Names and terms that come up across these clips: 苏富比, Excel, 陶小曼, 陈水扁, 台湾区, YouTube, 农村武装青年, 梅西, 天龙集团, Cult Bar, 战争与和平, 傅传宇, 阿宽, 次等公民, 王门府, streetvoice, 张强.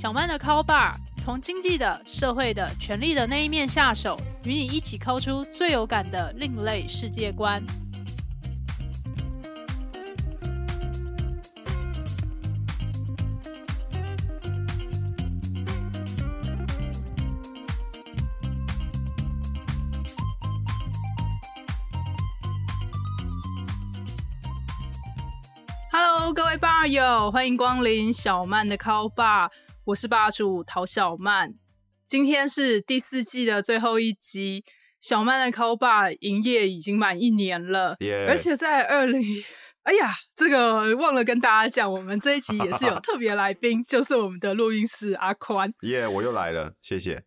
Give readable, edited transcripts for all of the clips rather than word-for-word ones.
小曼的 Cult Bar 从经济的、社会的、权力的那一面下手，与你一起抠出最有感的另类世界观。Hello， 各位吧友，欢迎光临小曼的 Cult Bar， 我是吧主陶小曼。今天是第四季的最后一集，小曼的 Cult Bar 营业已经满1年了， yeah. 而且在这个忘了跟大家讲，我们这一集也是有特别来宾，就是我们的录音师阿宽。耶、yeah, ，我又来了，谢谢。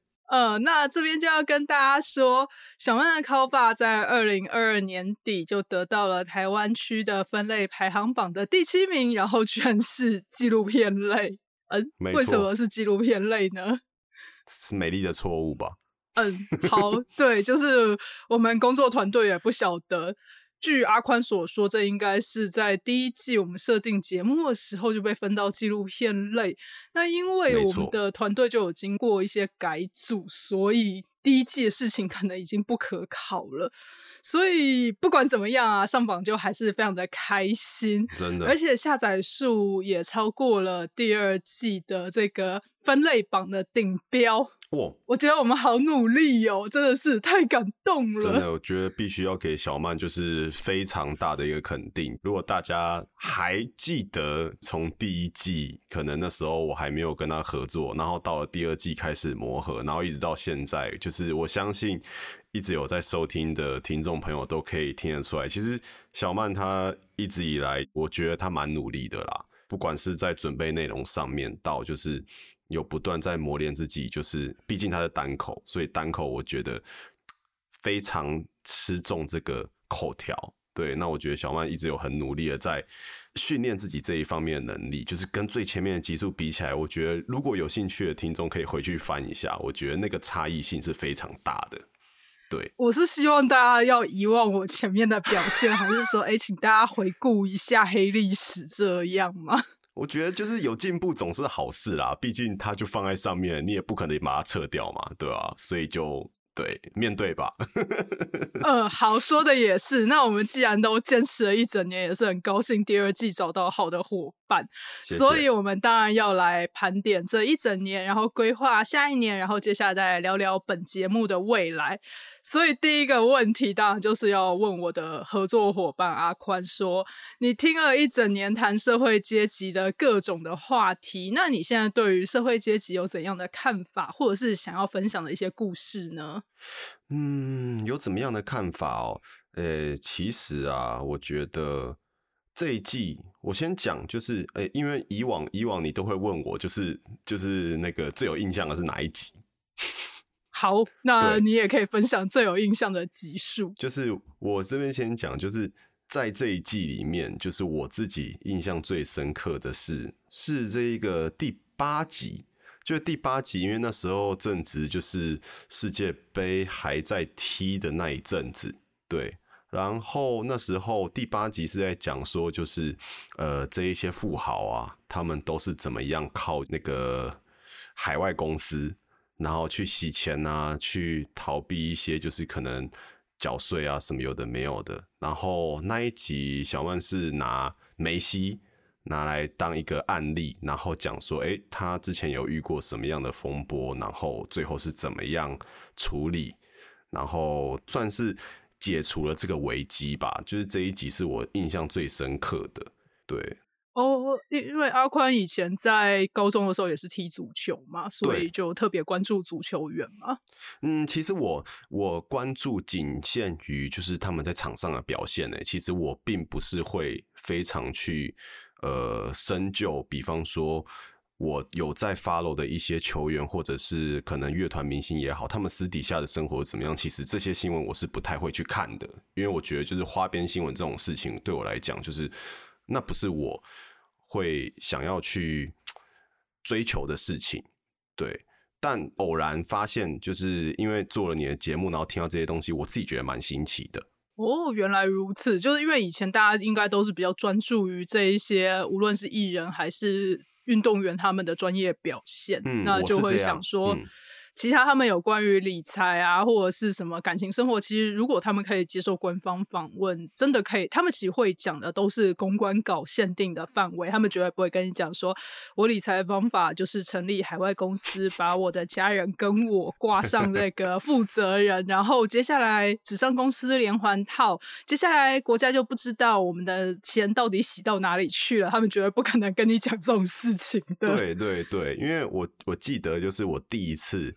那这边就要跟大家说，小曼的 Cult Bar 在2022年底就得到了台湾区的分类排行榜的第7名，然后居然是纪录片类。为什么是纪录片类呢？是美丽的错误吧。好，对，就是我们工作团队也不晓得。据阿宽所说，这应该是在第1季我们设定节目的时候就被分到纪录片类。那因为我们的团队就有经过一些改组，所以第1季的事情可能已经不可考了。所以不管怎么样啊，上榜就还是非常的开心，真的。而且下载数也超过了第2季的这个分类榜的顶标。我觉得我们好努力哦，真的是太感动了。真的，我觉得必须要给小曼就是非常大的一个肯定。如果大家还记得从第1季，可能那时候我还没有跟他合作，然后到了第2季开始磨合，然后一直到现在，就是我相信一直有在收听的听众朋友都可以听得出来，其实小曼她一直以来，我觉得她蛮努力的啦，不管是在准备内容上面，到就是有不断在磨练自己，就是毕竟他是单口，所以单口我觉得非常吃重这个口条。对，那我觉得小曼一直有很努力的在训练自己这一方面的能力，就是跟最前面的集数比起来，我觉得如果有兴趣的听众可以回去翻一下，我觉得那个差异性是非常大的。对，我是希望大家要遗忘我前面的表现，还是说，请大家回顾一下黑历史这样吗？我觉得就是有进步总是好事啦，毕竟它就放在上面，你也不可能把它撤掉嘛，对吧？所以就对，面对吧。好，说的也是。那我们既然都坚持了1整年，也是很高兴第2季找到好的伙伴，谢谢。所以我们当然要来盘点这1整年，然后规划下1年，然后接下来聊聊本节目的未来。所以第一个问题当然就是要问我的合作伙伴阿宽说，你听了1整年谈社会阶级的各种的话题，那你现在对于社会阶级有怎样的看法，或者是想要分享的一些故事呢？有怎么样的看法哦？其实啊，我觉得这一季我先讲，就是因为以往你都会问我，就是那个最有印象的是哪一集？好，那你也可以分享最有印象的集数。就是我这边先讲，就是在这一季里面，就是我自己印象最深刻的是这一个第8集。就第8集，因为那时候正值就是世界杯还在踢的那一阵子，对。然后那时候第8集是在讲说，就是这一些富豪啊，他们都是怎么样靠那个海外公司，然后去洗钱啊，去逃避一些就是可能缴税啊什么有的没有的。然后那一集小曼是拿梅西拿来当一个案例，然后讲说他之前有遇过什么样的风波，然后最后是怎么样处理，然后算是解除了这个危机吧。就是这一集是我印象最深刻的。对哦，因为阿宽以前在高中的时候也是踢足球嘛，所以就特别关注足球员嘛。其实我关注仅限于就是他们在场上的表现其实我并不是会非常去深究，比方说我有在 follow 的一些球员，或者是可能乐团明星也好，他们私底下的生活怎么样，其实这些新闻我是不太会去看的，因为我觉得就是花边新闻这种事情对我来讲，就是那不是我会想要去追求的事情。对，但偶然发现，就是因为做了你的节目，然后听到这些东西，我自己觉得蛮新奇的。哦，原来如此。就是因为以前大家应该都是比较专注于这一些，无论是艺人还是运动员他们的专业表现、那就会想说、其他他们有关于理财啊或者是什么感情生活，其实如果他们可以接受官方访问，真的可以，他们其实会讲的都是公关稿限定的范围，他们绝对不会跟你讲说我理财的方法就是成立海外公司，把我的家人跟我挂上那个负责人然后接下来纸上公司连环套，接下来国家就不知道我们的钱到底洗到哪里去了，他们绝对不可能跟你讲这种事情的。对对对，因为我记得就是我第一次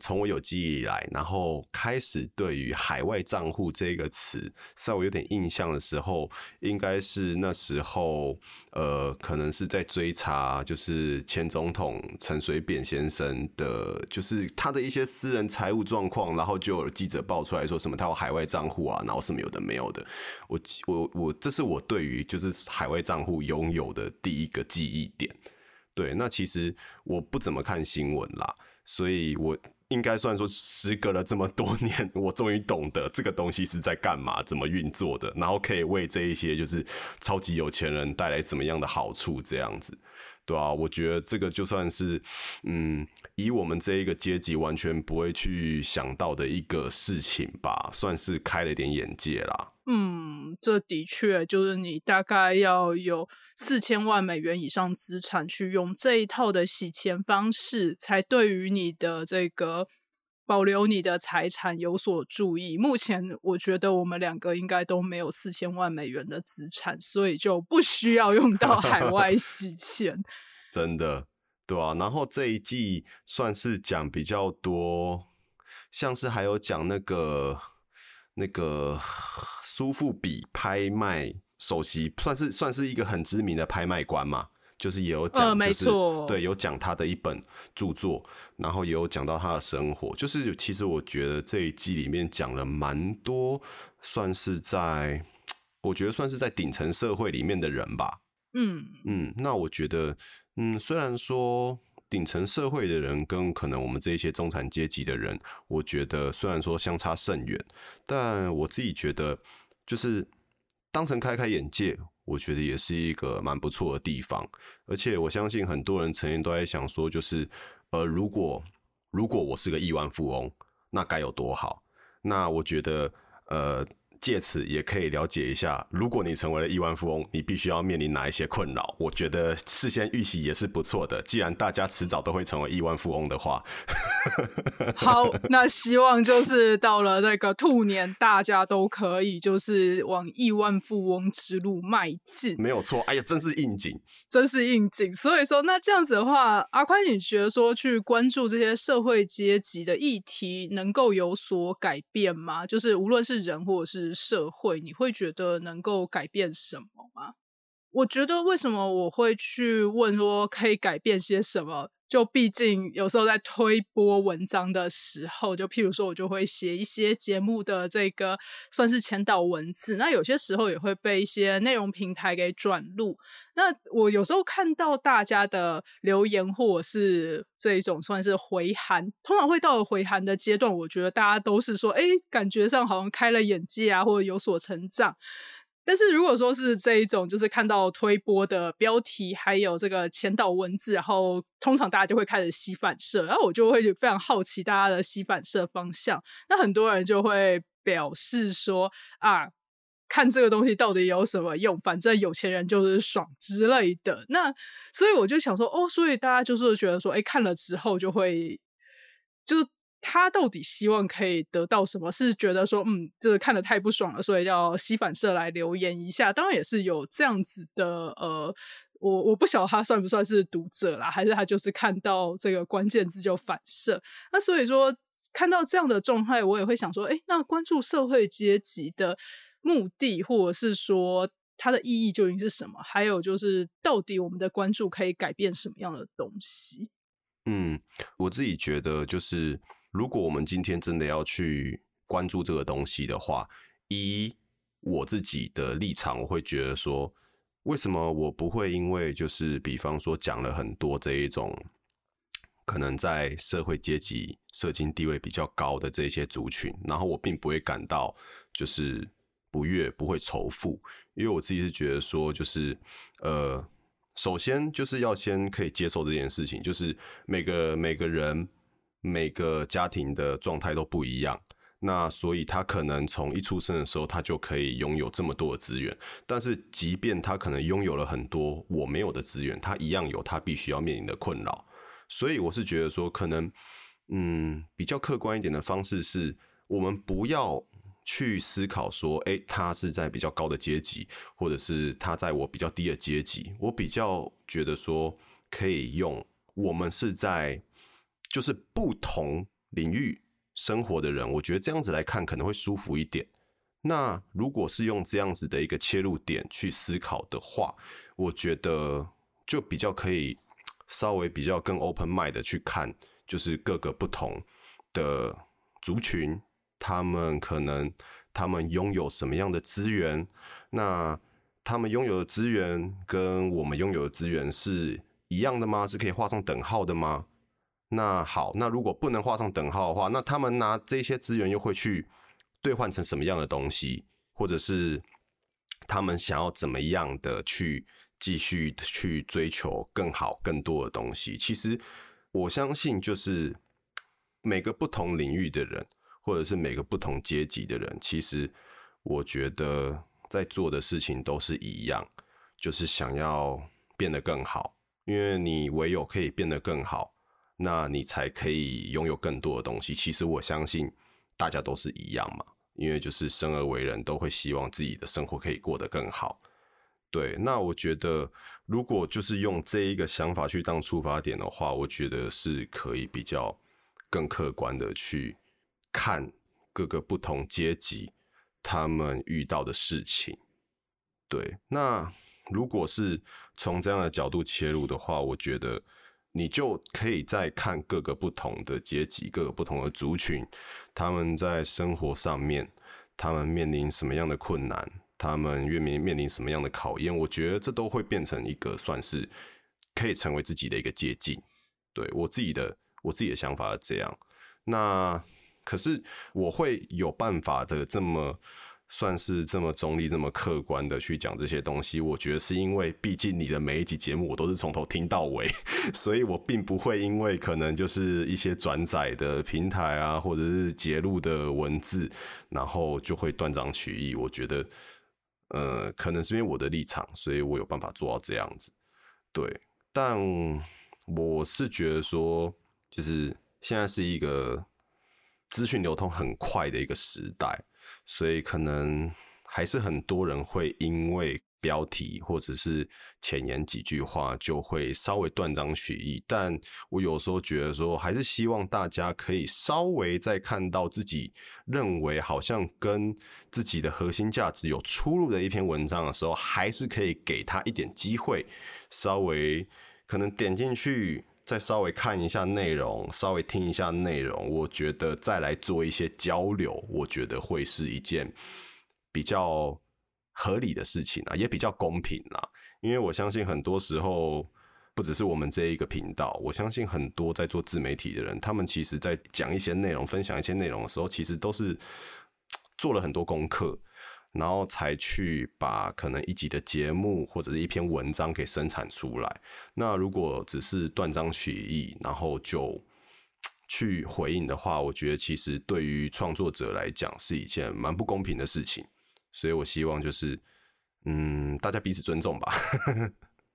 从我有记忆以来，然后开始对于海外账户这个词稍微有点印象的时候，应该是那时候可能是在追查就是前总统陈水扁先生的就是他的一些私人财务状况，然后就有记者爆出来说什么他有海外账户啊，然后什么有的没有的。我这是我对于就是海外账户拥有的第一个记忆点。对，那其实我不怎么看新闻啦，所以我应该算说时隔了这么多年，我终于懂得这个东西是在干嘛，怎么运作的，然后可以为这一些就是超级有钱人带来怎么样的好处这样子。对啊，我觉得这个就算是以我们这一个阶级完全不会去想到的一个事情吧，算是开了点眼界啦。这的确就是你大概要有$4000万以上资产去用这一套的洗钱方式，才对于你的这个保留你的财产有所注意。目前我觉得我们两个应该都没有$4000万的资产，所以就不需要用到海外洗钱。真的，对啊，然后这一季算是讲比较多，像是还有讲那个苏富比拍卖首席，算是一个很知名的拍卖官嘛，就是也有讲，就是对，有讲他的一本著作，然后也有讲到他的生活。就是其实我觉得这一季里面讲了蛮多，我觉得算是在顶层社会里面的人吧。那我觉得，虽然说顶层社会的人跟可能我们这些中产阶级的人，我觉得虽然说相差甚远，但我自己觉得就是当成开开眼界，我觉得也是一个蛮不错的地方。而且我相信很多人成天都在想说，就是如果我是个亿万富翁，那该有多好。那我觉得借此也可以了解一下，如果你成为了亿万富翁，你必须要面临哪一些困扰。我觉得事先预习也是不错的，既然大家迟早都会成为亿万富翁的话。好，那希望就是到了那个兔年，大家都可以就是往亿万富翁之路迈进。没有错，哎呀，真是应景，真是应景。所以说那这样子的话，阿宽你觉得说去关注这些社会阶级的议题能够有所改变吗？就是无论是人或者是社会，你会觉得能够改变什么吗？我觉得为什么我会去问说可以改变些什么，就毕竟有时候在推播文章的时候，就譬如说我就会写一些节目的这个算是前导文字，那有些时候也会被一些内容平台给转录。那我有时候看到大家的留言或者是这一种算是回函，通常会到了回函的阶段，我觉得大家都是说感觉上好像开了眼界啊，或者有所成长。但是如果说是这一种就是看到推播的标题还有这个前导文字，然后通常大家就会开始吸反射，然后我就会非常好奇大家的吸反射方向。那很多人就会表示说看这个东西到底有什么用，反正有钱人就是爽之类的。那所以我就想说所以大家就是觉得说看了之后就会就他到底希望可以得到什么，是觉得说这看得太不爽了，所以要吸反射来留言一下。当然也是有这样子的我不晓得他算不算是读者啦，还是他就是看到这个关键字就反射。那所以说看到这样的状态，我也会想说那关注社会阶级的目的或者是说它的意义究竟是什么，还有就是到底我们的关注可以改变什么样的东西。我自己觉得就是如果我们今天真的要去关注这个东西的话，以我自己的立场，我会觉得说，为什么我不会因为就是比方说讲了很多这一种可能在社会阶级社经地位比较高的这些族群，然后我并不会感到就是不悦，不会仇富。因为我自己是觉得说就是首先就是要先可以接受这件事情，就是每个人每个家庭的状态都不一样，那所以他可能从一出生的时候他就可以拥有这么多的资源，但是即便他可能拥有了很多我没有的资源，他一样有他必须要面临的困扰。所以我是觉得说可能比较客观一点的方式是，我们不要去思考说他是在比较高的阶级，或者是他在我比较低的阶级。我比较觉得说可以用我们是在就是不同领域生活的人，我觉得这样子来看可能会舒服一点。那如果是用这样子的一个切入点去思考的话，我觉得就比较可以稍微比较更 open mind 的去看，就是各个不同的族群，他们拥有什么样的资源，那他们拥有的资源跟我们拥有的资源是一样的吗？是可以画上等号的吗？那好，那如果不能画上等号的话，那他们拿这些资源又会去兑换成什么样的东西，或者是他们想要怎么样的去继续去追求更好更多的东西。其实我相信就是每个不同领域的人，或者是每个不同阶级的人，其实我觉得在做的事情都是一样，就是想要变得更好，因为你唯有可以变得更好，那你才可以拥有更多的东西。其实我相信大家都是一样嘛，因为就是生而为人都会希望自己的生活可以过得更好。对，那我觉得如果就是用这一个想法去当出发点的话，我觉得是可以比较更客观的去看各个不同阶级他们遇到的事情。对，那如果是从这样的角度切入的话，我觉得你就可以再看各个不同的阶级，各个不同的族群，他们在生活上面他们面临什么样的困难，他们面临什么样的考验，我觉得这都会变成一个算是可以成为自己的一个捷径。对，我自己的想法是这样。那可是我会有办法的这么算是这么中立这么客观的去讲这些东西，我觉得是因为毕竟你的每一集节目我都是从头听到尾，所以我并不会因为可能就是一些转载的平台啊，或者是截录的文字，然后就会断章取义。我觉得可能是因为我的立场，所以我有办法做到这样子。对，但我是觉得说就是现在是一个资讯流通很快的一个时代，所以可能还是很多人会因为标题或者是前言几句话就会稍微断章取义。但我有时候觉得说还是希望大家可以稍微再看到自己认为好像跟自己的核心价值有出入的一篇文章的时候，还是可以给他一点机会，稍微可能点进去再稍微看一下内容，稍微听一下内容，我觉得再来做一些交流，我觉得会是一件比较合理的事情啊，也比较公平啦。因为我相信很多时候不只是我们这一个频道，我相信很多在做自媒体的人，他们其实在讲一些内容分享一些内容的时候，其实都是做了很多功课，然后才去把可能一集的节目或者是一篇文章给生产出来。那如果只是断章取义然后就去回应的话，我觉得其实对于创作者来讲是一件蛮不公平的事情。所以我希望就是大家彼此尊重吧。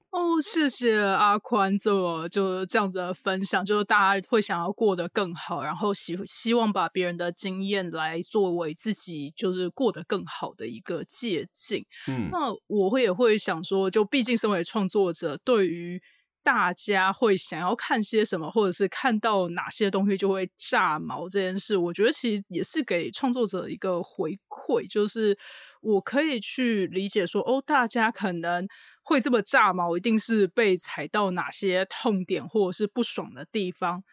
哦，谢谢阿宽就这样子的分享，就是大家会想要过得更好，然后希望把别人的经验来作为自己就是过得更好的一个借鉴。那我也会想说，就毕竟身为创作者，对于大家会想要看些什么，或者是看到哪些东西就会炸毛这件事，我觉得其实也是给创作者一个回馈，就是我可以去理解说大家可能会这么炸毛一定是被踩到哪些痛点或者是不爽的地方，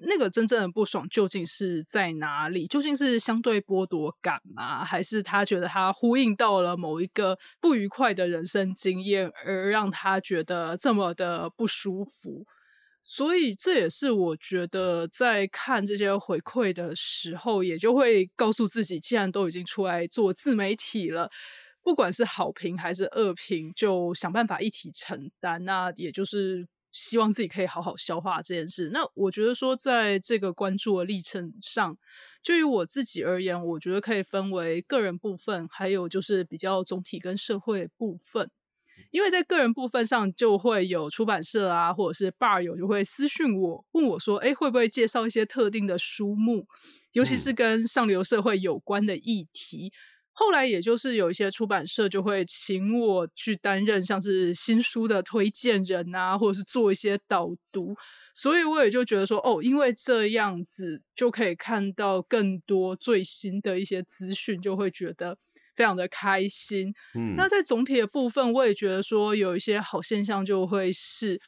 那个真正的不爽究竟是在哪里？究竟是相对剥夺感吗？还是他觉得他呼应到了某一个不愉快的人生经验，而让他觉得这么的不舒服？所以这也是我觉得在看这些回馈的时候，也就会告诉自己，既然都已经出来做自媒体了，不管是好评还是恶评，就想办法一起承担，那也就是希望自己可以好好消化这件事。那我觉得说在这个关注的历程上，就以我自己而言，我觉得可以分为个人部分，还有就是比较总体跟社会部分。因为在个人部分上就会有出版社啊或者是bar友就会私讯我问我说诶，会不会介绍一些特定的书目，尤其是跟上流社会有关的议题。后来也就是有一些出版社就会请我去担任像是新书的推荐人啊，或者是做一些导读，所以我也就觉得说哦，因为这样子就可以看到更多最新的一些资讯，就会觉得非常的开心。那在总体的部分，我也觉得说有一些好现象，就会是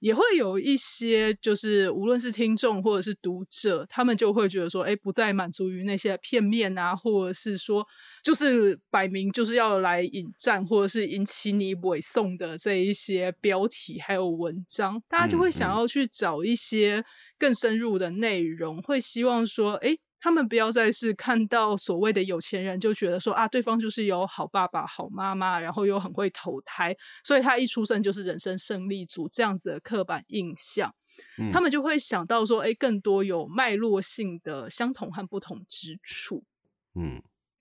也会有一些就是无论是听众或者是读者，他们就会觉得说诶，不再满足于那些片面啊，或者是说就是摆明就是要来引战或者是引起你尾送的这一些标题还有文章，大家就会想要去找一些更深入的内容，会希望说诶，他们不要再是看到所谓的有钱人就觉得说啊，对方就是有好爸爸好妈妈，然后又很会投胎，所以他一出生就是人生胜利组这样子的刻板印象。他们就会想到说诶，更多有脉络性的相同和不同之处。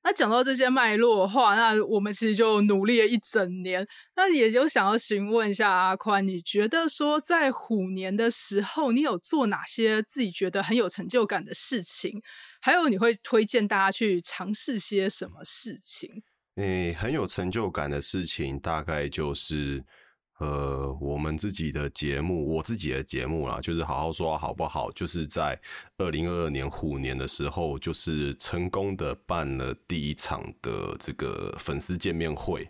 那讲到这些脉络的话，那我们其实就努力了一整年。那也就想要询问一下阿宽，你觉得说在虎年的时候，你有做哪些自己觉得很有成就感的事情？还有你会推荐大家去尝试些什么事情？很有成就感的事情大概就是我们自己的节目，我自己的节目啦，就是好好说话好不好，就是在2022年虎年的时候，就是成功的办了第一场的这个粉丝见面会。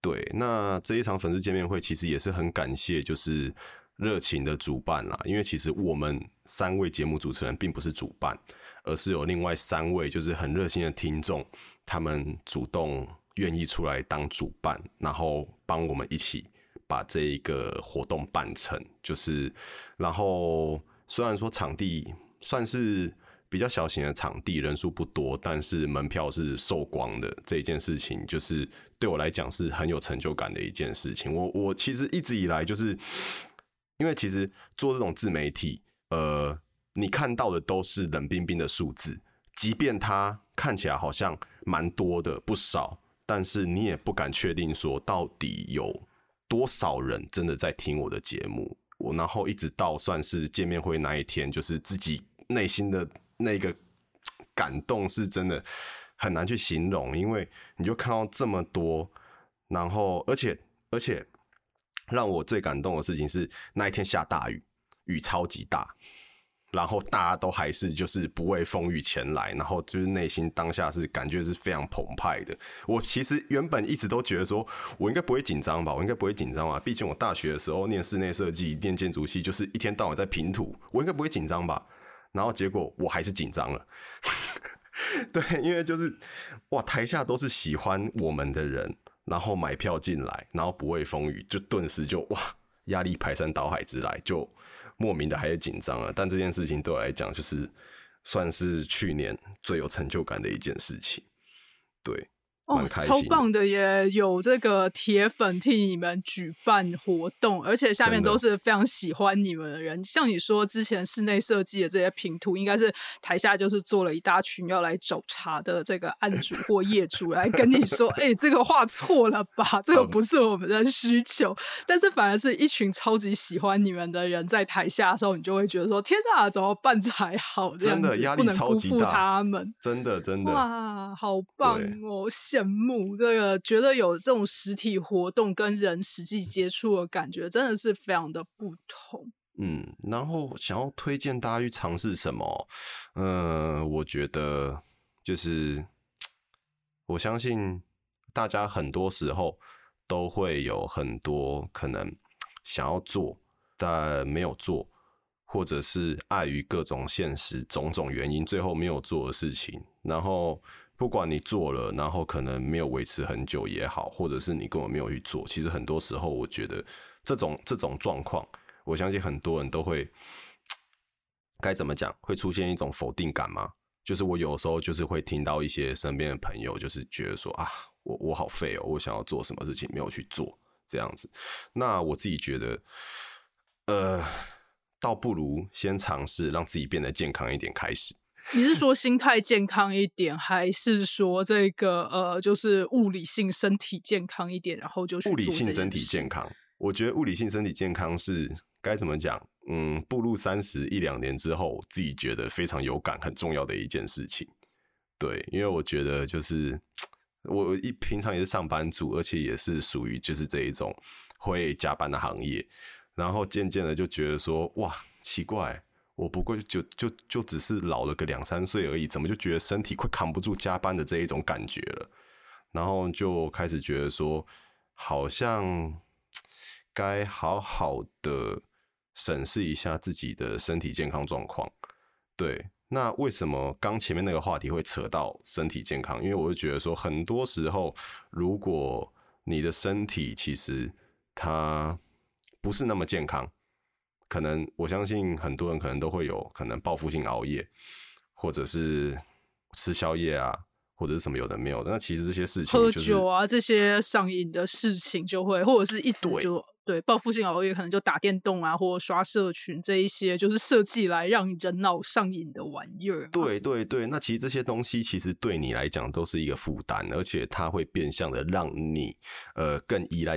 对，那这一场粉丝见面会其实也是很感谢就是热情的主办啦，因为其实我们三位节目主持人并不是主办，而是有另外三位就是很热心的听众，他们主动愿意出来当主办，然后帮我们一起把这一个活动办成。就是然后虽然说场地算是比较小型的场地，人数不多，但是门票是售光的，这一件事情就是对我来讲是很有成就感的一件事情。我其实一直以来就是因为其实做这种自媒体你看到的都是冷冰冰的数字，即便它看起来好像蛮多的不少，但是你也不敢确定说到底有多少人真的在听我的节目。我然后一直到算是见面会那一天，就是自己内心的那个感动是真的很难去形容，因为你就看到这么多，然后而且让我最感动的事情是那一天下大雨，雨超级大，然后大家都还是就是不畏风雨前来，然后就是内心当下是感觉是非常澎湃的。我其实原本一直都觉得说我应该不会紧张吧，毕竟我大学的时候念室内设计念建筑系，就是一天到晚在拼图，我应该不会紧张吧，然后结果我还是紧张了对，因为就是哇，台下都是喜欢我们的人，然后买票进来，然后不畏风雨，就顿时就哇，压力排山倒海之来，就莫名的还是紧张了。但这件事情对我来讲就是算是去年最有成就感的一件事情。对，蛮开心的，超棒的，也有这个铁粉替你们举办活动，而且下面都是非常喜欢你们的人。像你说之前室内设计的这些评图，应该是台下就是做了一大群要来找茬的这个案主或业主来跟你说哎、这个画错了吧，这个不是我们的需求但是反而是一群超级喜欢你们的人在台下的时候，你就会觉得说天哪，怎么办才好，这样子真的压力超级大，不能辜负他们，真的哇，好棒哦，羡慕。这个觉得有这种实体活动跟人实际接触的感觉真的是非常的不同。然后想要推荐大家去尝试什么，我觉得就是我相信大家很多时候都会有很多可能想要做但没有做，或者是碍于各种现实种种原因最后没有做的事情。然后不管你做了，然后可能没有维持很久也好，或者是你根本没有去做，其实很多时候我觉得这种状况，我相信很多人都会，该怎么讲，会出现一种否定感嘛。就是我有时候就是会听到一些身边的朋友就是觉得说啊，我好废哦，我想要做什么事情没有去做这样子。那我自己觉得，倒不如先尝试让自己变得健康一点开始。你是说心态健康一点，还是说这个就是物理性身体健康一点，然后就去做这件事？物理性身体健康，我觉得物理性身体健康是该怎么讲？步入301-2年之后，自己觉得非常有感，很重要的一件事情。对，因为我觉得就是我平常也是上班族，而且也是属于就是这一种会加班的行业，然后渐渐的就觉得说，哇，奇怪。我不过就只是老了个2-3岁而已，怎么就觉得身体快扛不住加班的这一种感觉了？然后就开始觉得说，好像该好好的审视一下自己的身体健康状况。对，那为什么刚前面那个话题会扯到身体健康？因为我就觉得说，很多时候如果你的身体其实它不是那么健康。可能我相信很多人可能都会有可能报复性熬夜，或者是吃宵夜啊，或者是什么有的没有的。那其实这些事情、就是、喝酒啊，这些上瘾的事情就会，或者是一直就 对报复性熬夜，可能就打电动啊，或刷社群这一些，就是设计来让人脑上瘾的玩意儿、啊。对对对，那其实这些东西其实对你来讲都是一个负担，而且它会变相的让你更依赖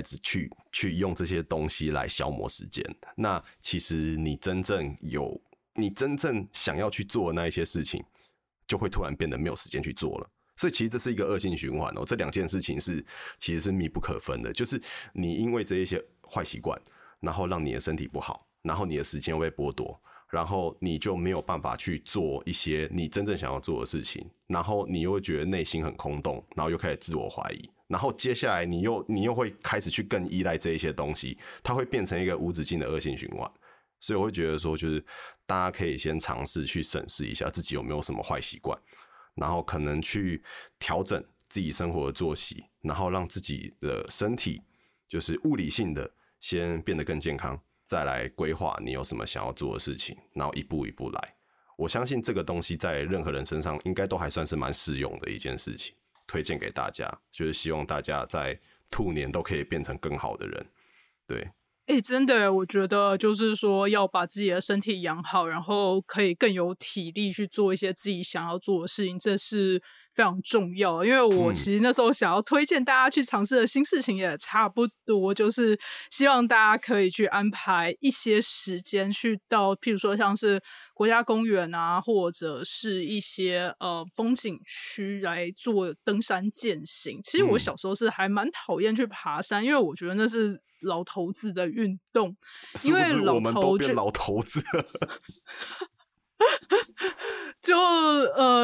去用这些东西来消磨时间。那其实你真正想要去做的那一些事情，就会突然变得没有时间去做了。所以其实这是一个恶性循环哦。这两件事情其实是密不可分的，就是你因为这一些坏习惯，然后让你的身体不好，然后你的时间会被剥夺，然后你就没有办法去做一些你真正想要做的事情，然后你又会觉得内心很空洞，然后又开始自我怀疑。然后接下来你又会开始去更依赖这一些东西，它会变成一个无止境的恶性循环。所以我会觉得说，就是大家可以先尝试去审视一下自己有没有什么坏习惯，然后可能去调整自己生活的作息，然后让自己的身体就是物理性的先变得更健康，再来规划你有什么想要做的事情，然后一步一步来。我相信这个东西在任何人身上应该都还算是蛮适用的一件事情。推荐给大家，就是希望大家在兔年都可以变成更好的人。对，真的，我觉得就是说要把自己的身体养好，然后可以更有体力去做一些自己想要做的事情，这是非常重要。因为我其实那时候想要推荐大家去尝试的新事情也差不多，就是希望大家可以去安排一些时间去到譬如说像是国家公园啊，或者是一些风景区来做登山健行。其实我小时候是还蛮讨厌去爬山，因为我觉得那是老头子的运动，因为我们都变老头子了就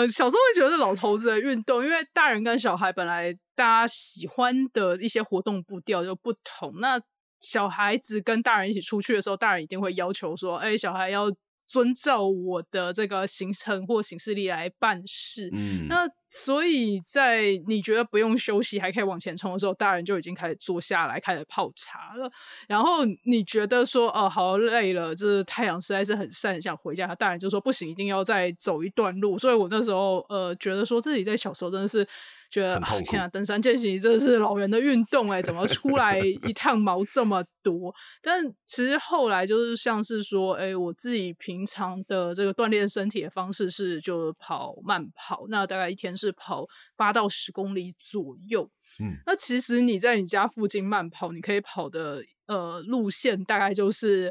小时候会觉得是老头子的运动，因为大人跟小孩本来大家喜欢的一些活动步调就不同。那小孩子跟大人一起出去的时候，大人一定会要求说，小孩要遵照我的这个行程或行事历来办事。那所以在你觉得不用休息还可以往前冲的时候，大人就已经开始坐下来开始泡茶了。然后你觉得说好累了，这太阳实在是很晒，很想回家，大人就说不行，一定要再走一段路。所以我那时候觉得说自己在小时候真的是觉得天啊，登山健行真的是老人的运动怎么出来一趟毛这么多？但其实后来就是像是说，我自己平常的这个锻炼身体的方式是就跑慢跑，那大概一天是跑8到10公里左右。那其实你在你家附近慢跑，你可以跑的路线大概就是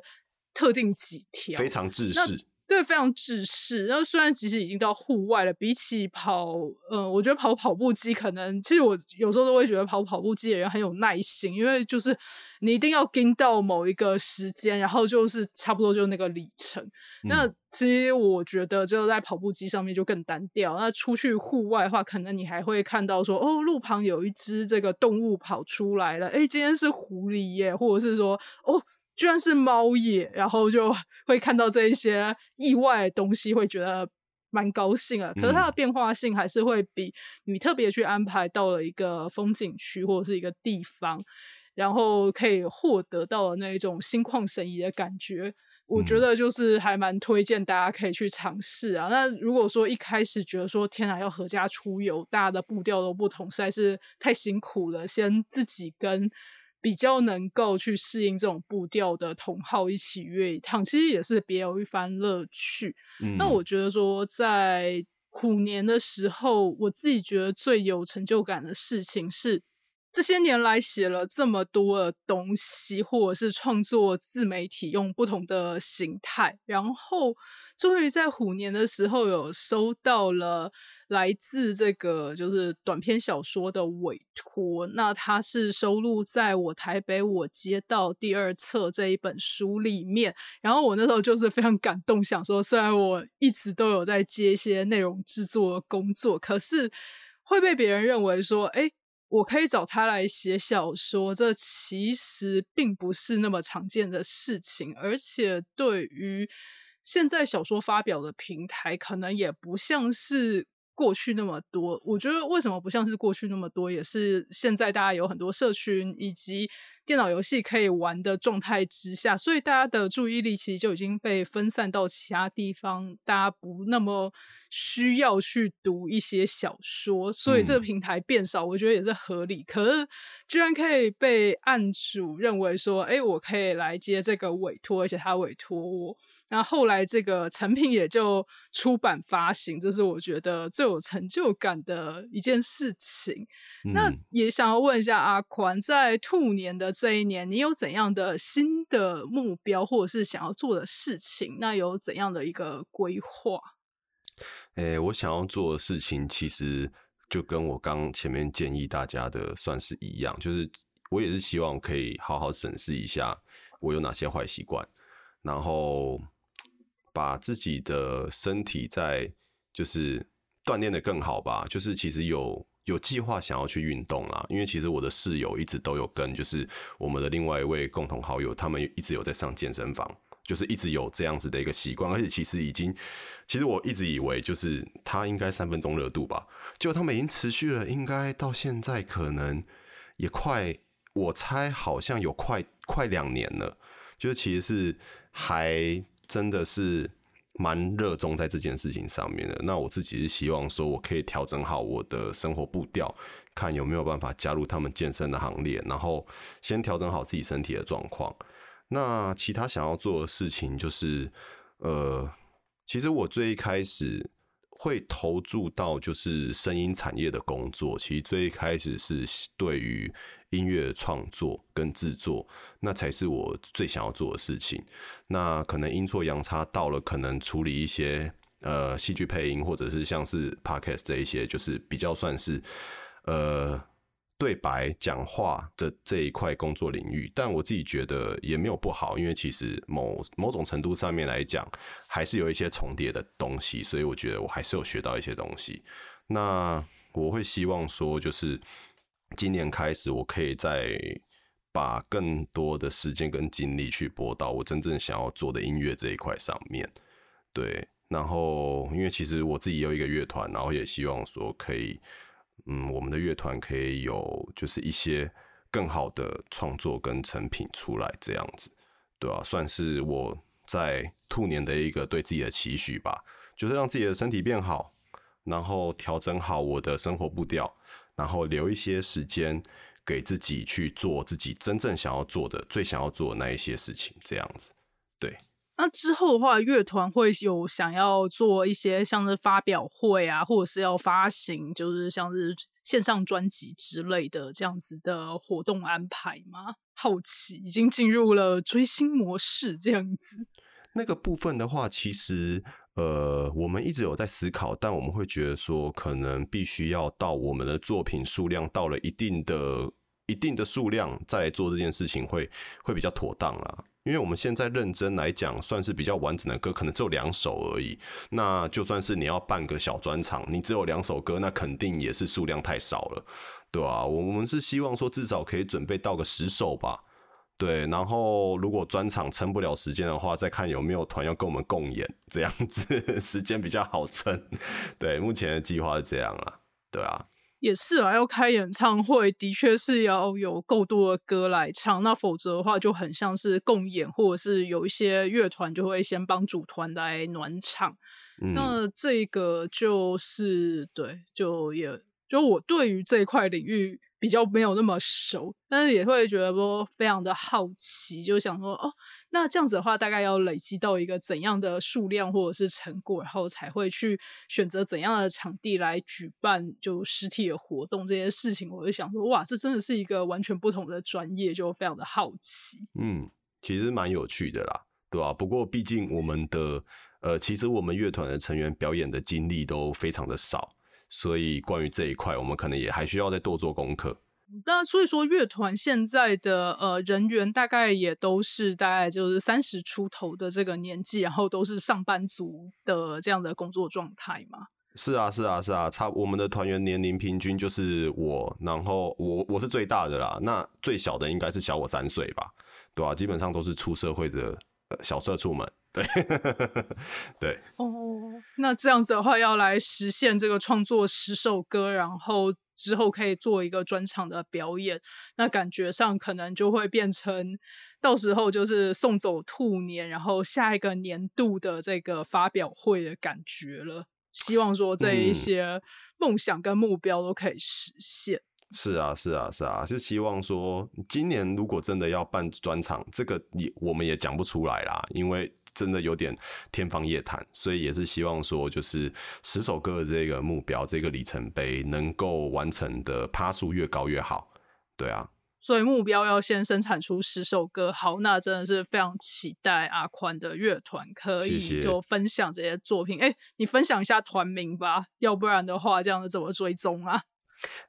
特定几条，非常制式。对，非常制式。那虽然其实已经到户外了，比起跑我觉得跑跑步机可能，其实我有时候都会觉得跑跑步机的人很有耐心，因为就是你一定要盯到某一个时间，然后就是差不多就那个里程。那其实我觉得就在跑步机上面就更单调。那出去户外的话，可能你还会看到说路旁有一只这个动物跑出来了，今天是狐狸耶，或者是说居然是猫耶，然后就会看到这一些意外的东西，会觉得蛮高兴的。可是它的变化性还是会比你特别去安排到了一个风景区或者是一个地方，然后可以获得到了那一种心旷神怡的感觉。我觉得就是还蛮推荐大家可以去尝试啊。那如果说一开始觉得说天啊要合家出游，大家的步调都不同，实在是太辛苦了，先自己跟比较能够去适应这种步调的同好一起约一趟，其实也是别有一番乐趣。那我觉得说在虎年的时候，我自己觉得最有成就感的事情是这些年来写了这么多的东西，或者是创作自媒体用不同的形态，然后终于在虎年的时候有收到了来自这个就是短篇小说的委托，那它是收录在我台北我街道第二册这一本书里面。然后我那时候就是非常感动，想说虽然我一直都有在接一些内容制作的工作，可是会被别人认为说诶我可以找他来写小说，这其实并不是那么常见的事情，而且对于现在小说发表的平台可能也不像是过去那么多。我觉得为什么不像是过去那么多，也是现在大家有很多社群以及电脑游戏可以玩的状态之下，所以大家的注意力其实就已经被分散到其他地方，大家不那么需要去读一些小说，所以这个平台变少我觉得也是合理。可是居然可以被案主认为说诶我可以来接这个委托，而且他委托我，那后来这个成品也就出版发行，这是我觉得最有成就感的一件事情。那也想要问一下阿宽，在兔年的这一年你有怎样的新的目标或者是想要做的事情，那有怎样的一个规划？我想要做的事情其实就跟我刚前面建议大家的算是一样，就是我也是希望可以好好审视一下我有哪些坏习惯，然后把自己的身体在就是锻炼得更好吧，就是其实有计划想要去运动啦，因为其实我的室友一直都有跟就是我们的另外一位共同好友，他们一直有在上健身房，就是一直有这样子的一个习惯，而且其实我一直以为就是他应该3分钟热度吧，结果他们已经持续了应该到现在可能也快，我猜好像有快2年了，就是其实是还真的是蛮热衷在这件事情上面的。那我自己是希望说我可以调整好我的生活步调，看有没有办法加入他们健身的行列，然后先调整好自己身体的状况。那其他想要做的事情就是其实我最一开始会投注到就是声音产业的工作，其实最一开始是对于音乐创作跟制作，那才是我最想要做的事情。那可能阴错阳差到了可能处理一些戏剧配音，或者是像是 podcast 这一些就是比较算是对白讲话的这一块工作领域，但我自己觉得也没有不好，因为其实某种程度上面来讲还是有一些重叠的东西，所以我觉得我还是有学到一些东西。那我会希望说就是今年开始我可以再把更多的时间跟精力去拨到我真正想要做的音乐这一块上面，对。然后因为其实我自己有一个乐团，然后也希望说可以我们的乐团可以有就是一些更好的创作跟成品出来这样子，对啊，算是我在兔年的一个对自己的期许吧，就是让自己的身体变好，然后调整好我的生活步调，然后留一些时间给自己去做自己真正想要做的最想要做的那一些事情这样子，对。那之后的话乐团会有想要做一些像是发表会啊，或者是要发行就是像是线上专辑之类的这样子的活动安排吗？好奇，已经进入了追星模式这样子。那个部分的话其实我们一直有在思考，但我们会觉得说可能必须要到我们的作品数量到了一定的数量再来做这件事情会比较妥当啦，因为我们现在认真来讲算是比较完整的歌可能只有2首而已，那就算是你要办个小专场你只有2首歌，那肯定也是数量太少了，对啊，我们是希望说至少可以准备到个10首吧，对。然后如果专场撑不了时间的话，再看有没有团要跟我们共演这样子，时间比较好撑，对，目前的计划是这样啦，对啊。也是啊，要开演唱会的确是要有够多的歌来唱，那否则的话就很像是共演，或者是有一些乐团就会先帮主团来暖场、那这个就是对，就我对于这一块领域比较没有那么熟，但是也会觉得说非常的好奇，就想说哦，那这样子的话大概要累积到一个怎样的数量或者是成果，然后才会去选择怎样的场地来举办就实体的活动，这些事情我就想说哇，这真的是一个完全不同的专业，就非常的好奇。其实蛮有趣的啦，对吧、不过毕竟我们的其实我们乐团的成员表演的经历都非常的少，所以关于这一块我们可能也还需要再多做功课。那所以说乐团现在的人员大概也都是大概就是30出头的这个年纪，然后都是上班族的这样的工作状态吗？是啊我们的团员年龄平均就是我，然后我是最大的啦，那最小的应该是小我3岁吧，对啊，基本上都是出社会的小社畜们，对对哦，那这样子的话要来实现这个创作10首歌，然后之后可以做一个专场的表演，那感觉上可能就会变成到时候就是送走兔年，然后下一个年度的这个发表会的感觉了，希望说这一些梦想跟目标都可以实现、是啊是希望说今年如果真的要办专场，这个我们也讲不出来啦，因为真的有点天方夜谭，所以也是希望说就是10首歌的这个目标，这个里程碑能够完成的趴数越高越好，对啊，所以目标要先生产出10首歌。好，那真的是非常期待阿宽的乐团可以就分享这些作品。哎，你分享一下团名吧，要不然的话这样子怎么追踪啊？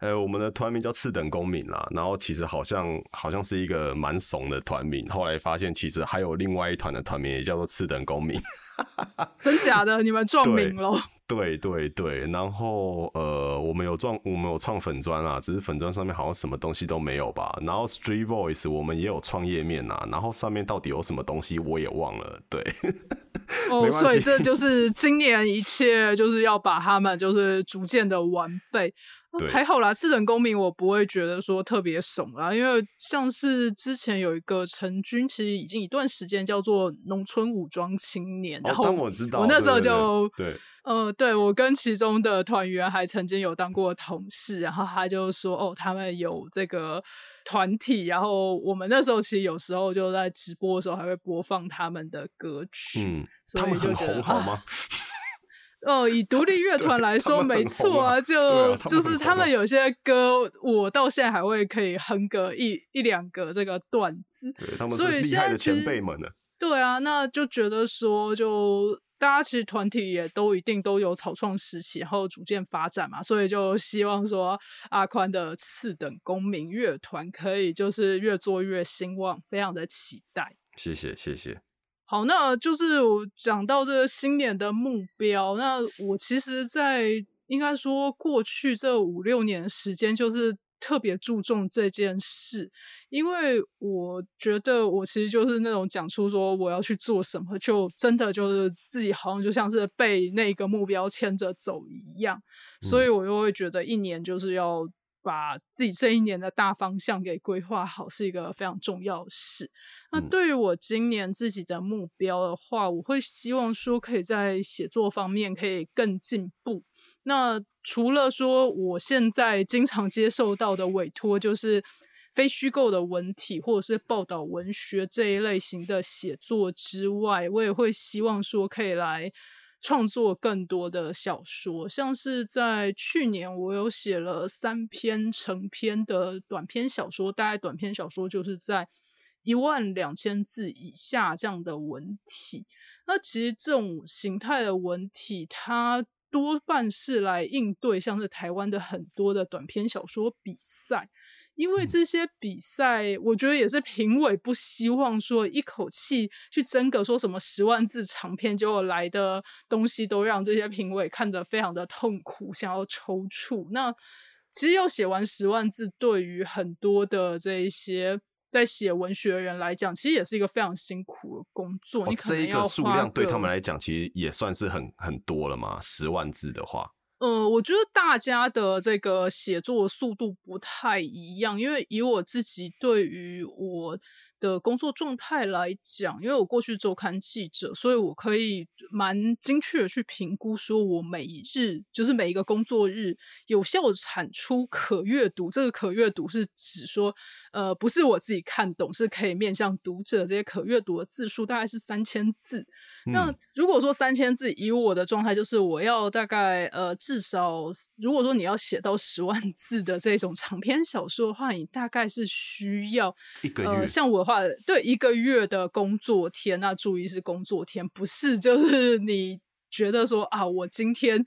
我们的团名叫次等公民啦，然后其实好像是一个蛮怂的团名，后来发现其实还有另外一团的团名也叫做次等公民。真假的？你们撞名咯？对，然后我们有创粉专啦，只是粉专上面好像什么东西都没有吧，然后 streetvoice 我们也有创页面啦，然后上面到底有什么东西我也忘了，对。哦，所以这就是今年一切就是要把他们就是逐渐的完备。还好啦，次等公民我不会觉得说特别怂啦，因为像是之前有一个陈军其实已经一段时间叫做农村武装青年，然后我那时候就对，我跟其中的团员还曾经有当过同事，然后他就说哦，他们有这个团体，然后我们那时候其实有时候就在直播的时候还会播放他们的歌曲，所以就觉得他们很红好吗？以独立乐团来说没错啊，就是他们有些歌我到现在还会可以哼个一两个这个段子，对，他们是厉害的前辈们了。对啊，那就觉得说就大家其实团体也都一定都有草创时期，然后逐渐发展嘛，所以就希望说阿宽的次等公民乐团可以就是越做越兴旺，非常的期待。谢谢。好，那就是我讲到这个新年的目标，那我其实在应该说过去这5-6年的时间就是特别注重这件事，因为我觉得我其实就是那种讲出说我要去做什么，就真的就是自己好像就像是被那个目标牵着走一样，所以我就会觉得一年就是要把自己这一年的大方向给规划好，是一个非常重要的事。那对于我今年自己的目标的话，我会希望说可以在写作方面可以更进步，那除了说我现在经常接受到的委托就是非虚构的文体或者是报道文学这一类型的写作之外，我也会希望说可以来创作更多的小说，像是在去年我有写了3篇成篇的短篇小说，大概短篇小说就是在12000字以下这样的文体，那其实这种形态的文体它多半是来应对像是台湾的很多的短篇小说比赛，因为这些比赛我觉得也是评委不希望说一口气去争个说什么100000字长篇，结果来的东西都让这些评委看得非常的痛苦，想要抽搐。那其实要写完100000字对于很多的这一些在写文学的人来讲其实也是一个非常辛苦的工作，你可能要花个这一个数量对他们来讲其实也算是很多了嘛，100000字的话我觉得大家的这个写作速度不太一样，因为以我自己对于我的工作状态来讲，因为我过去周刊记者，所以我可以蛮精确的去评估说我每一日，就是每一个工作日有效产出可阅读，这个可阅读是指说不是我自己看懂，是可以面向读者这些可阅读的字数大概是3000字、那如果说3000字，以我的状态就是我要大概至少如果说你要写到10万字的这种长篇小说的话，你大概是需要一个月，像我的话，对，一个月的工作天，那注意是工作天，不是就是你觉得说啊，我今天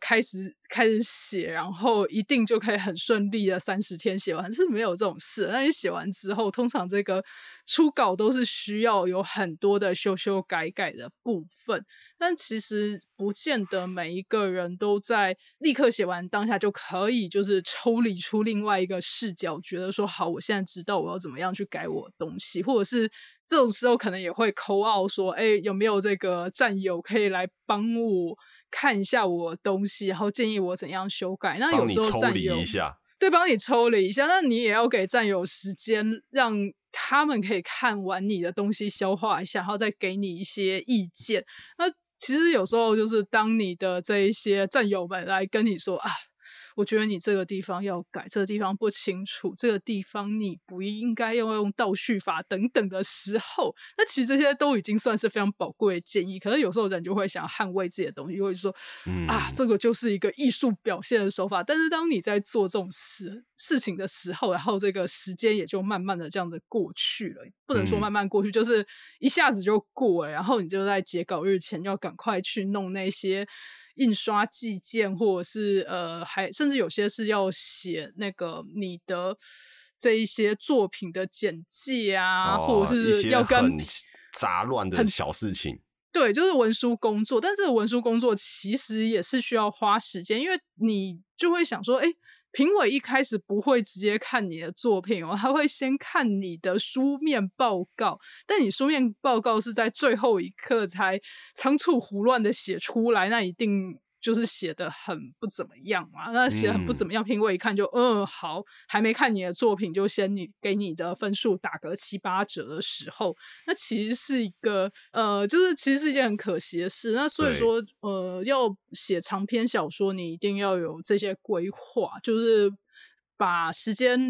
开始写，然后一定就可以很顺利的30天写完，是没有这种事。那你写完之后，通常这个初稿都是需要有很多的修修改改的部分，但其实不见得每一个人都在立刻写完当下就可以就是抽离出另外一个视角，觉得说好，我现在知道我要怎么样去改我的东西，或者是这种时候可能也会call out说，诶，有没有这个战友可以来帮我看一下我东西，然后建议我怎样修改。那有时候战友帮你抽离一下，对，帮你抽离一下，那你也要给战友时间，让他们可以看完你的东西，消化一下，然后再给你一些意见。那其实有时候就是当你的这一些战友们来跟你说啊，我觉得你这个地方要改，这个地方不清楚，这个地方你不应该要用倒叙法等等的时候，那其实这些都已经算是非常宝贵的建议。可是有时候人就会想捍卫自己的东西，会说啊，这个就是一个艺术表现的手法。但是当你在做这种事情的时候，然后这个时间也就慢慢的这样子过去了，不能说慢慢过去，就是一下子就过了，然后你就在截稿日前要赶快去弄那些印刷寄件，或者是还甚至有些是要写那个你的这一些作品的简介啊，或者是要跟很杂乱的小事情，对，就是文书工作。但是文书工作其实也是需要花时间，因为你就会想说，评委一开始不会直接看你的作品哦，他会先看你的书面报告，但你书面报告是在最后一刻才仓促胡乱的写出来，那一定就是写得很不怎么样嘛。那写得很不怎么样，评委一看就好，还没看你的作品就先给你的分数打个7-8折的时候，那其实是一个就是其实是一件很可惜的事。那所以说要写长篇小说，你一定要有这些规划，就是把时间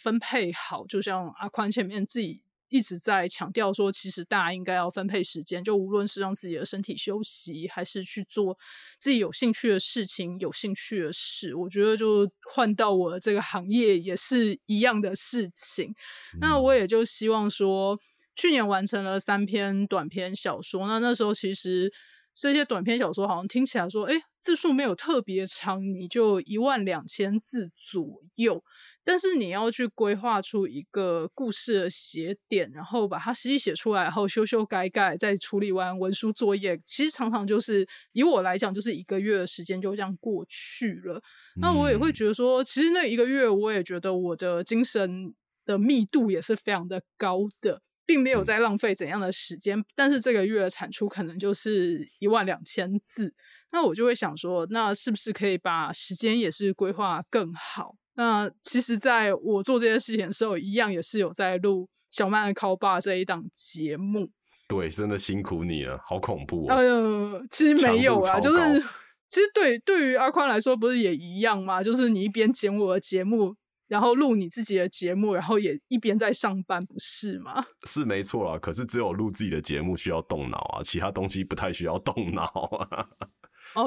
分配好。就像阿宽前面自己一直在强调说，其实大家应该要分配时间，就无论是让自己的身体休息，还是去做自己有兴趣的事情、有兴趣的事。我觉得就换到我这个行业也是一样的事情。那我也就希望说，去年完成了3篇短篇小说，那时候其实这些短篇小说好像听起来说字数没有特别长，你就12000字左右，但是你要去规划出一个故事的写点，然后把它实际写出来，然后修修改改，再处理完文书作业，其实常常就是以我来讲就是1个月的时间就这样过去了。那我也会觉得说，其实那1个月我也觉得我的精神的密度也是非常的高的，并没有在浪费怎样的时间，但是这个月的产出可能就是12000字。那我就会想说，那是不是可以把时间也是规划更好。那其实在我做这些事情的时候，一样也是有在录小曼的Cult Bar这一档节目。对，真的辛苦你了，好恐怖哦。其实没有啦，就是其实对于阿宽来说不是也一样吗？就是你一边剪我的节目，然后录你自己的节目，然后也一边在上班，不是吗？是没错啦，可是只有录自己的节目需要动脑啊，其他东西不太需要动脑啊。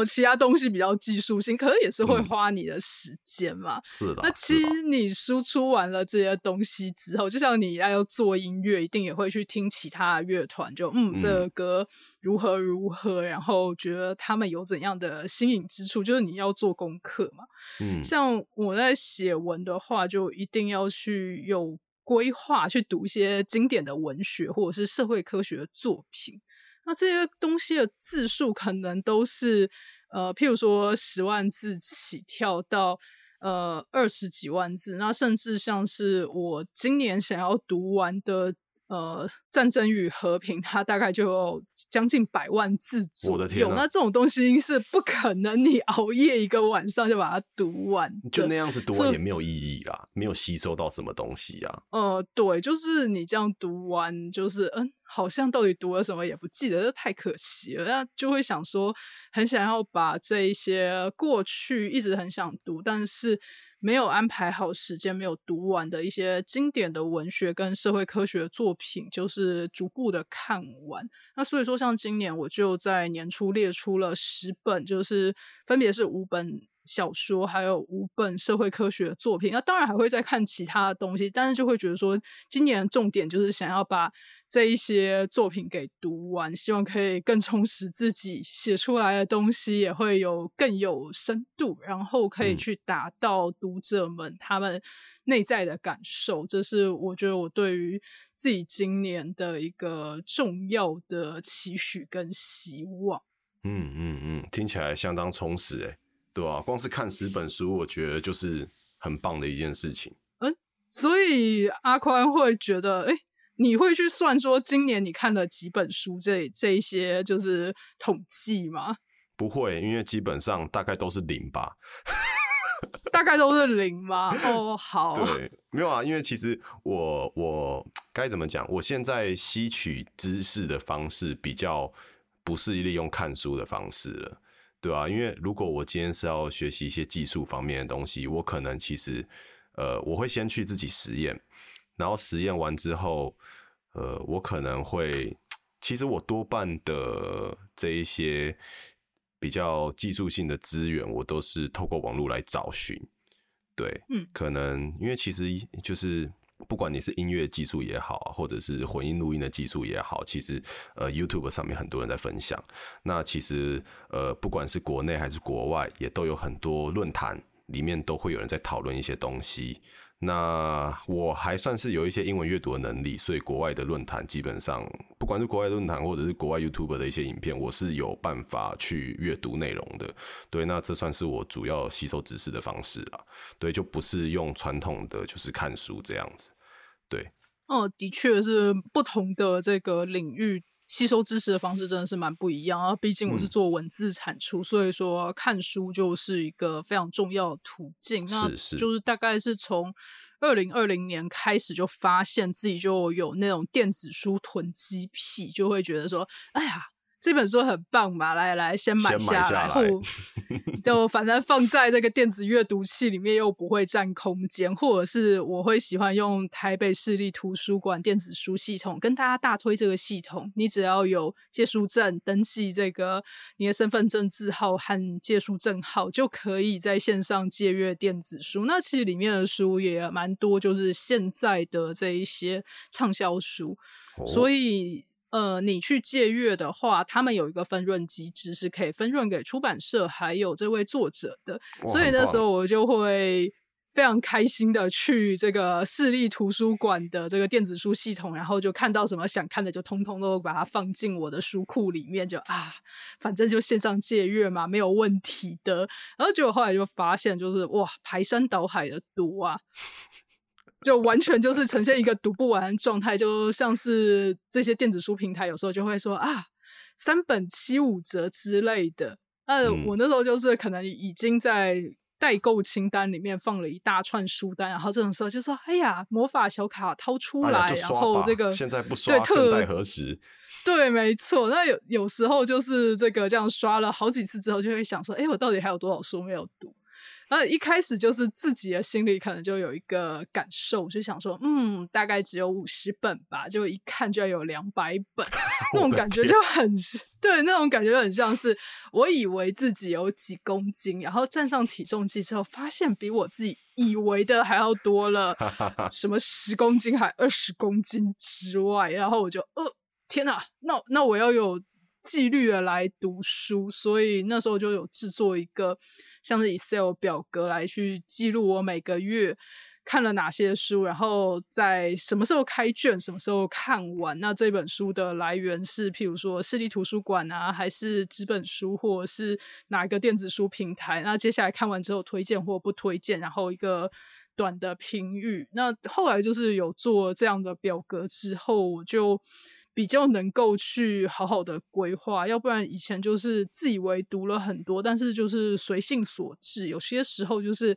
其他东西比较技术性，可是也是会花你的时间嘛。是啦，那其实你输出完了这些东西之后，就像你要做音乐，一定也会去听其他的乐团，就这个歌如何如何，然后觉得他们有怎样的新颖之处，就是你要做功课嘛。像我在写文的话，就一定要去有规划，去读一些经典的文学或者是社会科学的作品。那这些东西的字数可能都是譬如说10万字起跳到20几万字，那甚至像是我今年想要读完的战争与和平它大概就有将近100万字左右。我的天啊，那这种东西是不可能你熬夜一个晚上就把它读完，就那样子读完也没有意义啦，没有吸收到什么东西啊。对，就是你这样读完就是好像到底读了什么也不记得，这太可惜了。那就会想说很想要把这一些过去一直很想读但是没有安排好时间没有读完的一些经典的文学跟社会科学作品就是逐步的看完。那所以说像今年我就在年初列出了10本，就是分别是5本小说还有5本社会科学作品。那当然还会再看其他的东西，但是就会觉得说今年的重点就是想要把这一些作品给读完，希望可以更充实自己，写出来的东西也会有更有深度，然后可以去达到读者们他们内在的感受。这是我觉得我对于自己今年的一个重要的期许跟希望。听起来相当充实耶。对啊，光是看10本书我觉得就是很棒的一件事情。所以阿宽会觉得你会去算说今年你看了几本书这一些就是统计吗？不会，因为基本上大概都是0吧。大概都是0吗？好。对，没有啊，因为其实我该怎么讲，我现在吸取知识的方式比较不是利用看书的方式了。对啊，因为如果我今天是要学习一些技术方面的东西，我可能其实我会先去自己实验，然后实验完之后，我可能会，其实我多半的这一些比较技术性的资源，我都是透过网络来找寻。对，可能因为其实就是不管你是音乐技术也好，或者是混音录音的技术也好，其实YouTube 上面很多人在分享。那其实不管是国内还是国外，也都有很多论坛里面都会有人在讨论一些东西。那我还算是有一些英文阅读的能力，所以国外的论坛基本上不管是国外论坛或者是国外 YouTuber 的一些影片，我是有办法去阅读内容的。对，那这算是我主要吸收知识的方式啦。对，就不是用传统的就是看书这样子。对，的确是不同的这个领域吸收知识的方式真的是蛮不一样啊。毕竟我是做文字产出，所以说看书就是一个非常重要的途径。那就是大概是从2020年开始就发现自己就有那种电子书囤积癖，就会觉得说哎呀这本书很棒嘛，来先买下来后就反正放在这个电子阅读器里面又不会占空间。或者是我会喜欢用台北市立图书馆电子书系统，跟大家大推这个系统。你只要有借书证，登记这个你的身份证字号和借书证号，就可以在线上借阅电子书。那其实里面的书也蛮多，就是现在的这一些畅销书。所以你去借阅的话，他们有一个分润机制，是可以分润给出版社还有这位作者的。所以那时候我就会非常开心的去这个市立图书馆的这个电子书系统，然后就看到什么想看的就通通都把它放进我的书库里面，就反正就线上借阅嘛，没有问题的。然后结果后来就发现就是哇，排山倒海的读啊，就完全就是呈现一个读不完的状态。就像是这些电子书平台有时候就会说3本75折之类的。我那时候就是可能已经在代购清单里面放了一大串书单，然后这种时候就说哎呀魔法小卡掏出来，然后这个现在不刷更待何时。对，没错。那有时候就是这个这样刷了好几次之后，就会想说我到底还有多少书没有读。然后一开始就是自己的心里可能就有一个感受，就想说大概只有50本吧，就一看就要有200本。那种感觉就很对，那种感觉就很像是我以为自己有几公斤，然后站上体重计之后发现比我自己以为的还要多了什么10公斤还20公斤之外。然后我就天哪，那我要有纪律的来读书。所以那时候就有制作一个像是 Excel 表格来去记录我每个月看了哪些书，然后在什么时候开卷什么时候看完。那这本书的来源是譬如说市立图书馆啊，还是纸本书，或者是哪一个电子书平台。那接下来看完之后推荐或不推荐，然后一个短的评语。那后来就是有做这样的表格之后，我就比较能够去好好的规划，要不然以前就是自以为读了很多，但是就是随性所致，有些时候就是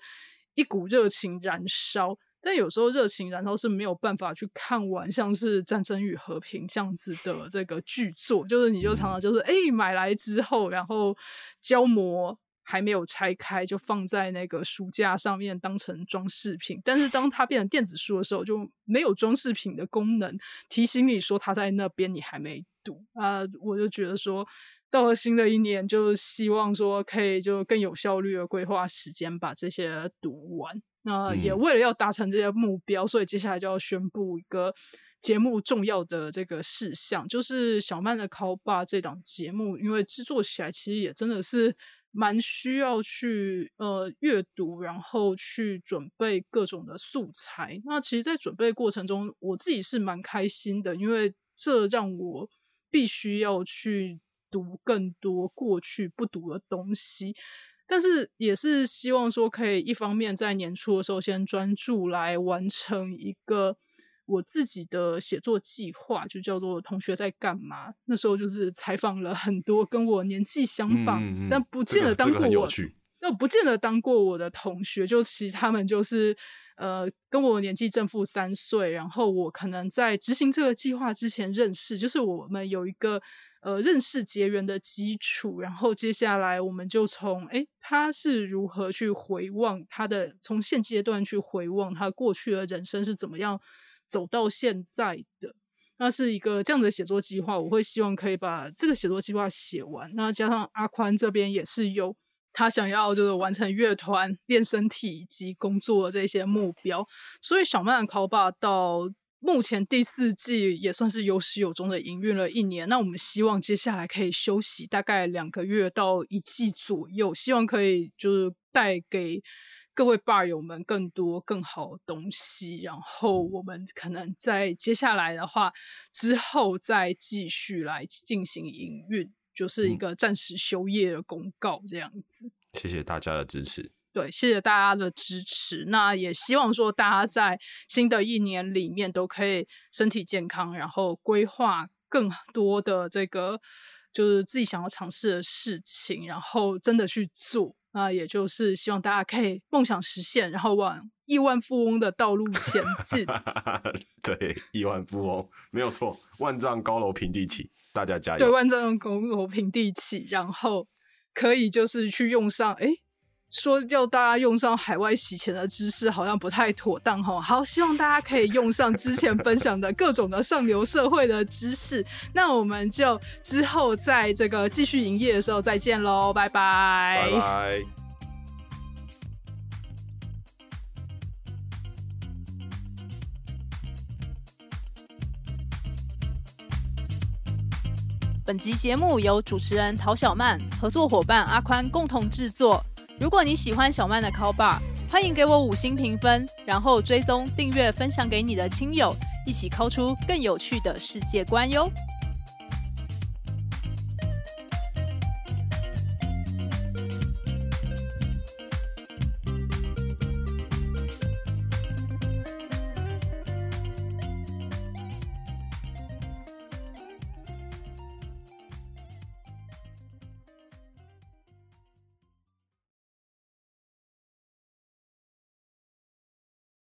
一股热情燃烧，但有时候热情燃烧是没有办法去看完像是《战争与和平》这样子的这个巨作，就是你就常常就是买来之后，然后胶膜还没有拆开就放在那个书架上面当成装饰品，但是当它变成电子书的时候就没有装饰品的功能，提醒你说它在那边你还没读啊。我就觉得说到了新的一年就希望说可以就更有效率的规划时间把这些读完。那也为了要达成这些目标，所以接下来就要宣布一个节目重要的这个事项，就是小曼的 Cult Bar 这档节目，因为制作起来其实也真的是蛮需要去阅读，然后去准备各种的素材。那其实在准备过程中我自己是蛮开心的，因为这让我必须要去读更多过去不读的东西，但是也是希望说可以一方面在年初的时候先专注来完成一个我自己的写作计划，就叫做同学在干嘛。那时候就是采访了很多跟我年纪相仿但不见得当过我、不见得当过我的同学，就其实他们就是跟我年纪正负3岁，然后我可能在执行这个计划之前认识，就是我们有一个认识结缘的基础，然后接下来我们就从他是如何去回望他的，从现阶段去回望他过去的人生是怎么样走到现在的。那是一个这样的写作计划，我会希望可以把这个写作计划写完。那加上阿宽这边也是有他想要就是完成乐团、练身体以及工作的这些目标，所以小曼的 Cult Bar 到目前第4季也算是有始有终的营运了1年。那我们希望接下来可以休息大概2个月到1季左右，希望可以就是带给各位吧友们更多更好的东西，然后我们可能在接下来的话之后再继续来进行营运，就是一个暂时休业的公告这样子。谢谢大家的支持。对，谢谢大家的支持。那也希望说大家在新的一年里面都可以身体健康，然后规划更多的这个就是自己想要尝试的事情，然后真的去做。那也就是希望大家可以梦想实现，然后往亿万富翁的道路前进。对，亿万富翁没有错，万丈高楼平地起，大家加油。对，万丈高楼平地起，然后可以就是去用上说要大家用上海外洗钱的知识好像不太妥当齁，好，希望大家可以用上之前分享的各种的上流社会的知识。那我们就之后在这个继续营业的时候再见咯，拜拜，拜拜。本集节目由主持人陶小曼、合作伙伴阿宽共同制作。如果你喜欢小曼的 Cult Bar， 欢迎给我5星评分，然后追踪、订阅、分享给你的亲友，一起 Cult 出更有趣的世界观哟。